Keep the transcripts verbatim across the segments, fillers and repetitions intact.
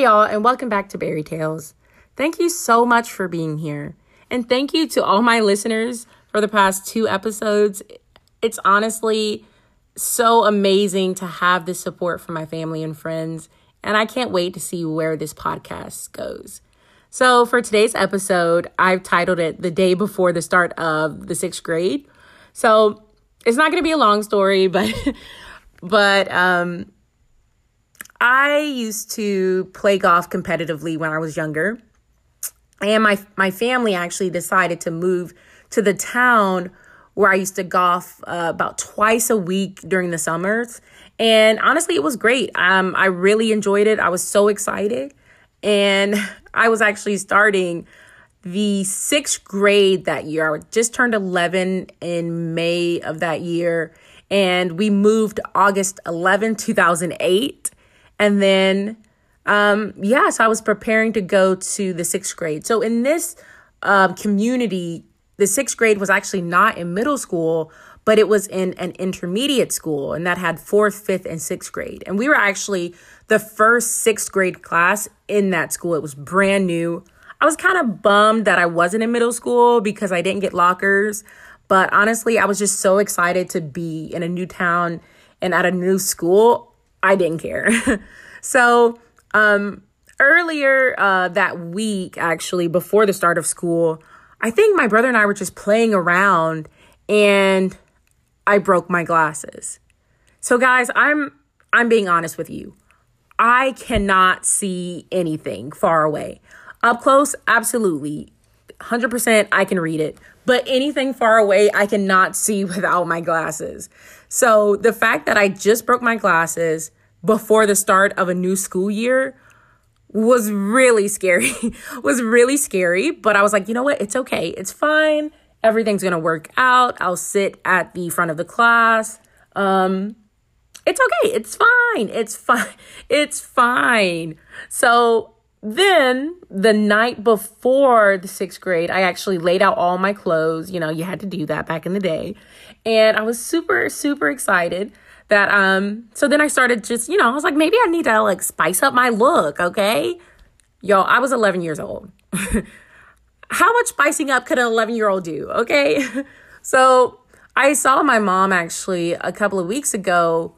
Hey y'all, and welcome back to Berry Tales. Thank you so much for being here. And thank you to all my listeners for the past two episodes. It's honestly so amazing to have this support from my family and friends, and I can't wait to see where this podcast goes. So for today's episode, I've titled it The Day Before the Start of the Sixth Grade. So it's not going to be a long story, but but um I used to play golf competitively when I was younger, and my my family actually decided to move to the town where I used to golf uh, about twice a week during the summers. And honestly, it was great. Um, I really enjoyed it. I was so excited, and I was actually starting the sixth grade that year. I just turned eleven in May of that year, and we moved August eleventh, two thousand eight. And then, um, yeah, so I was preparing to go to the sixth grade. So in this uh, community, the sixth grade was actually not in middle school, but it was in an intermediate school, and that had fourth, fifth, and sixth grade. And we were actually the first sixth grade class in that school. It was brand new. I was kind of bummed that I wasn't in middle school because I didn't get lockers. But honestly, I was just so excited to be in a new town and at a new school. I didn't care. So um, earlier uh, that week, actually, before the start of school, I think my brother and I were just playing around, and I broke my glasses. So guys, I'm I'm being honest with you. I cannot see anything far away. Up close, absolutely. one hundred percent I can read it. But anything far away, I cannot see without my glasses. So the fact that I just broke my glasses before the start of a new school year was really scary, was really scary. But I was like, you know what? It's okay. It's fine. Everything's going to work out. I'll sit at the front of the class. Um, it's okay. It's fine. It's fine. It's fine. So then the night before the sixth grade, I actually laid out all my clothes. You know, you had to do that back in the day. And I was super, super excited that, um, so then I started just, you know, I was like, maybe I need to like spice up my look. Okay. Y'all, I was eleven years old. How much spicing up could an eleven year old do? Okay. So I saw my mom actually a couple of weeks ago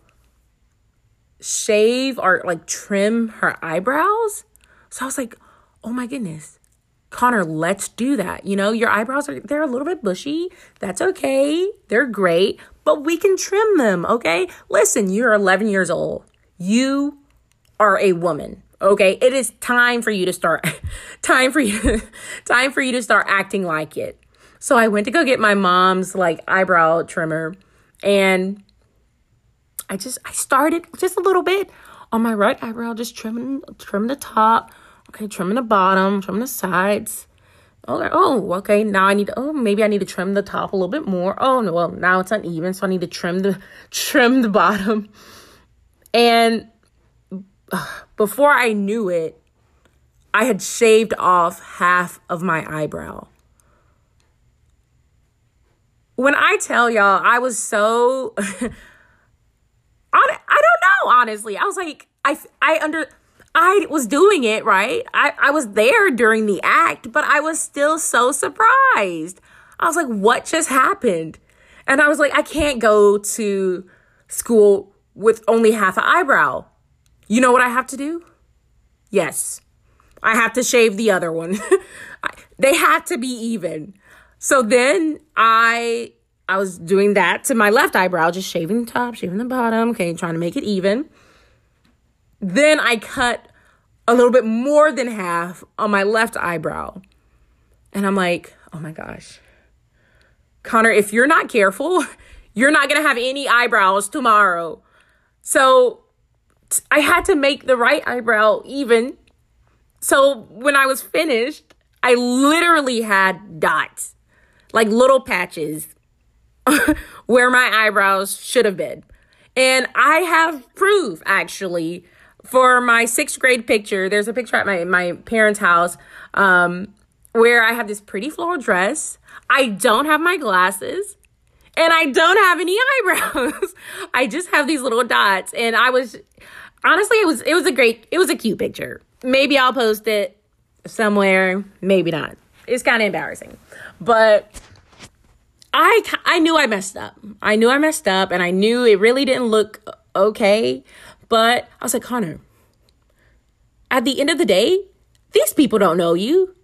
shave or like trim her eyebrows. So I was like, oh my goodness, Connor, let's do that. You know, your eyebrows are, they're a little bit bushy. That's okay. They're great, but we can trim them. Okay. Listen, you're eleven years old. You are a woman. Okay. It is time for you to start, time for you, time for you to start acting like it. So I went to go get my mom's like eyebrow trimmer, and I just, I started just a little bit on my right eyebrow, just trimming, trim the top. Okay, trimming the bottom, trimming the sides. Okay, oh, okay, now I need to, oh, maybe I need to trim the top a little bit more. Oh, no, well, now it's uneven, so I need to trim the, trim the bottom. And before I knew it, I had shaved off half of my eyebrow. When I tell y'all, I was so, I, I don't know, honestly. I was like, I, I under... I was doing it, right? I, I was there during the act, but I was still so surprised. I was like, what just happened? And I was like, I can't go to school with only half an eyebrow. You know what I have to do? Yes. I have to shave the other one. They have to be even. So then I I was doing that to my left eyebrow, just shaving the top, shaving the bottom, okay, trying to make it even. Then I cut a little bit more than half on my left eyebrow. And I'm like, oh my gosh. Connor, if you're not careful, you're not going to have any eyebrows tomorrow. So I had to make the right eyebrow even. So when I was finished, I literally had dots, like little patches where my eyebrows should have been. And I have proof, actually. For my sixth grade picture, there's a picture at my, my parents' house um, where I have this pretty floral dress. I don't have my glasses, and I don't have any eyebrows. I just have these little dots. And I was, honestly, it was it was a great, it was a cute picture. Maybe I'll post it somewhere. Maybe not. It's kind of embarrassing. But I, I knew I messed up. I knew I messed up, and I knew it really didn't look okay. But I was like, Connor, at the end of the day, these people don't know you.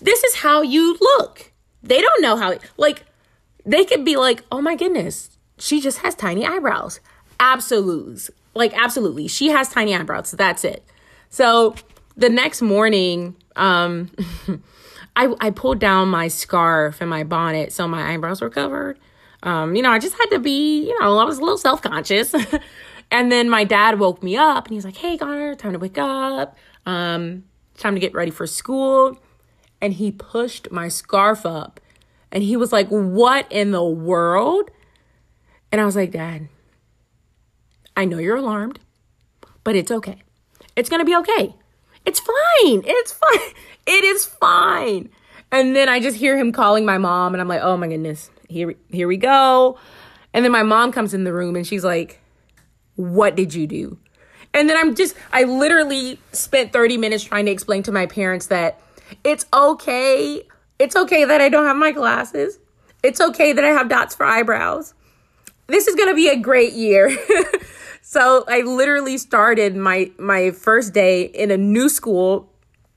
This is how you look. They don't know how, like, they could be like, oh my goodness, she just has tiny eyebrows. Absolutes. Like, absolutely. She has tiny eyebrows. That's it. So the next morning, um, I, I pulled down my scarf and my bonnet so my eyebrows were covered. Um, you know, I just had to be, you know, I was a little self-conscious. And then my dad woke me up and he's like, hey, Connor, time to wake up. Um, time to get ready for school. And he pushed my scarf up and he was like, what in the world? And I was like, Dad, I know you're alarmed, but it's okay. It's going to be okay. It's fine. It's fine. It is fine. And then I just hear him calling my mom and I'm like, oh my goodness, here, here we go. And then my mom comes in the room and she's like, what did you do? And then I'm just, I literally spent thirty minutes trying to explain to my parents that it's okay. It's okay that I don't have my glasses. It's okay that I have dots for eyebrows. This is going to be a great year. So I literally started my, my first day in a new school,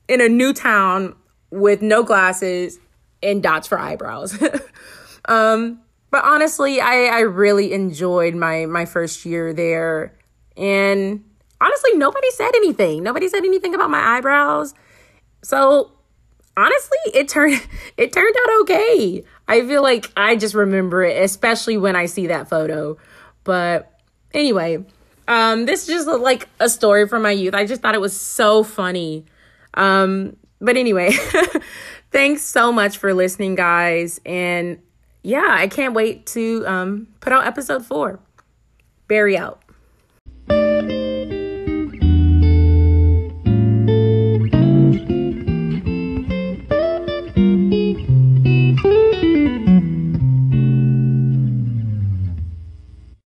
in a new town with no glasses and dots for eyebrows. um, but honestly, I, I really enjoyed my, my first year there. And honestly, nobody said anything. Nobody said anything about my eyebrows. So honestly, it turned it turned out okay. I feel like I just remember it, especially when I see that photo. But anyway, um, this is just like a story from my youth. I just thought it was so funny. Um, but anyway, thanks so much for listening, guys. And yeah, I can't wait to um, put out episode four. Berry out.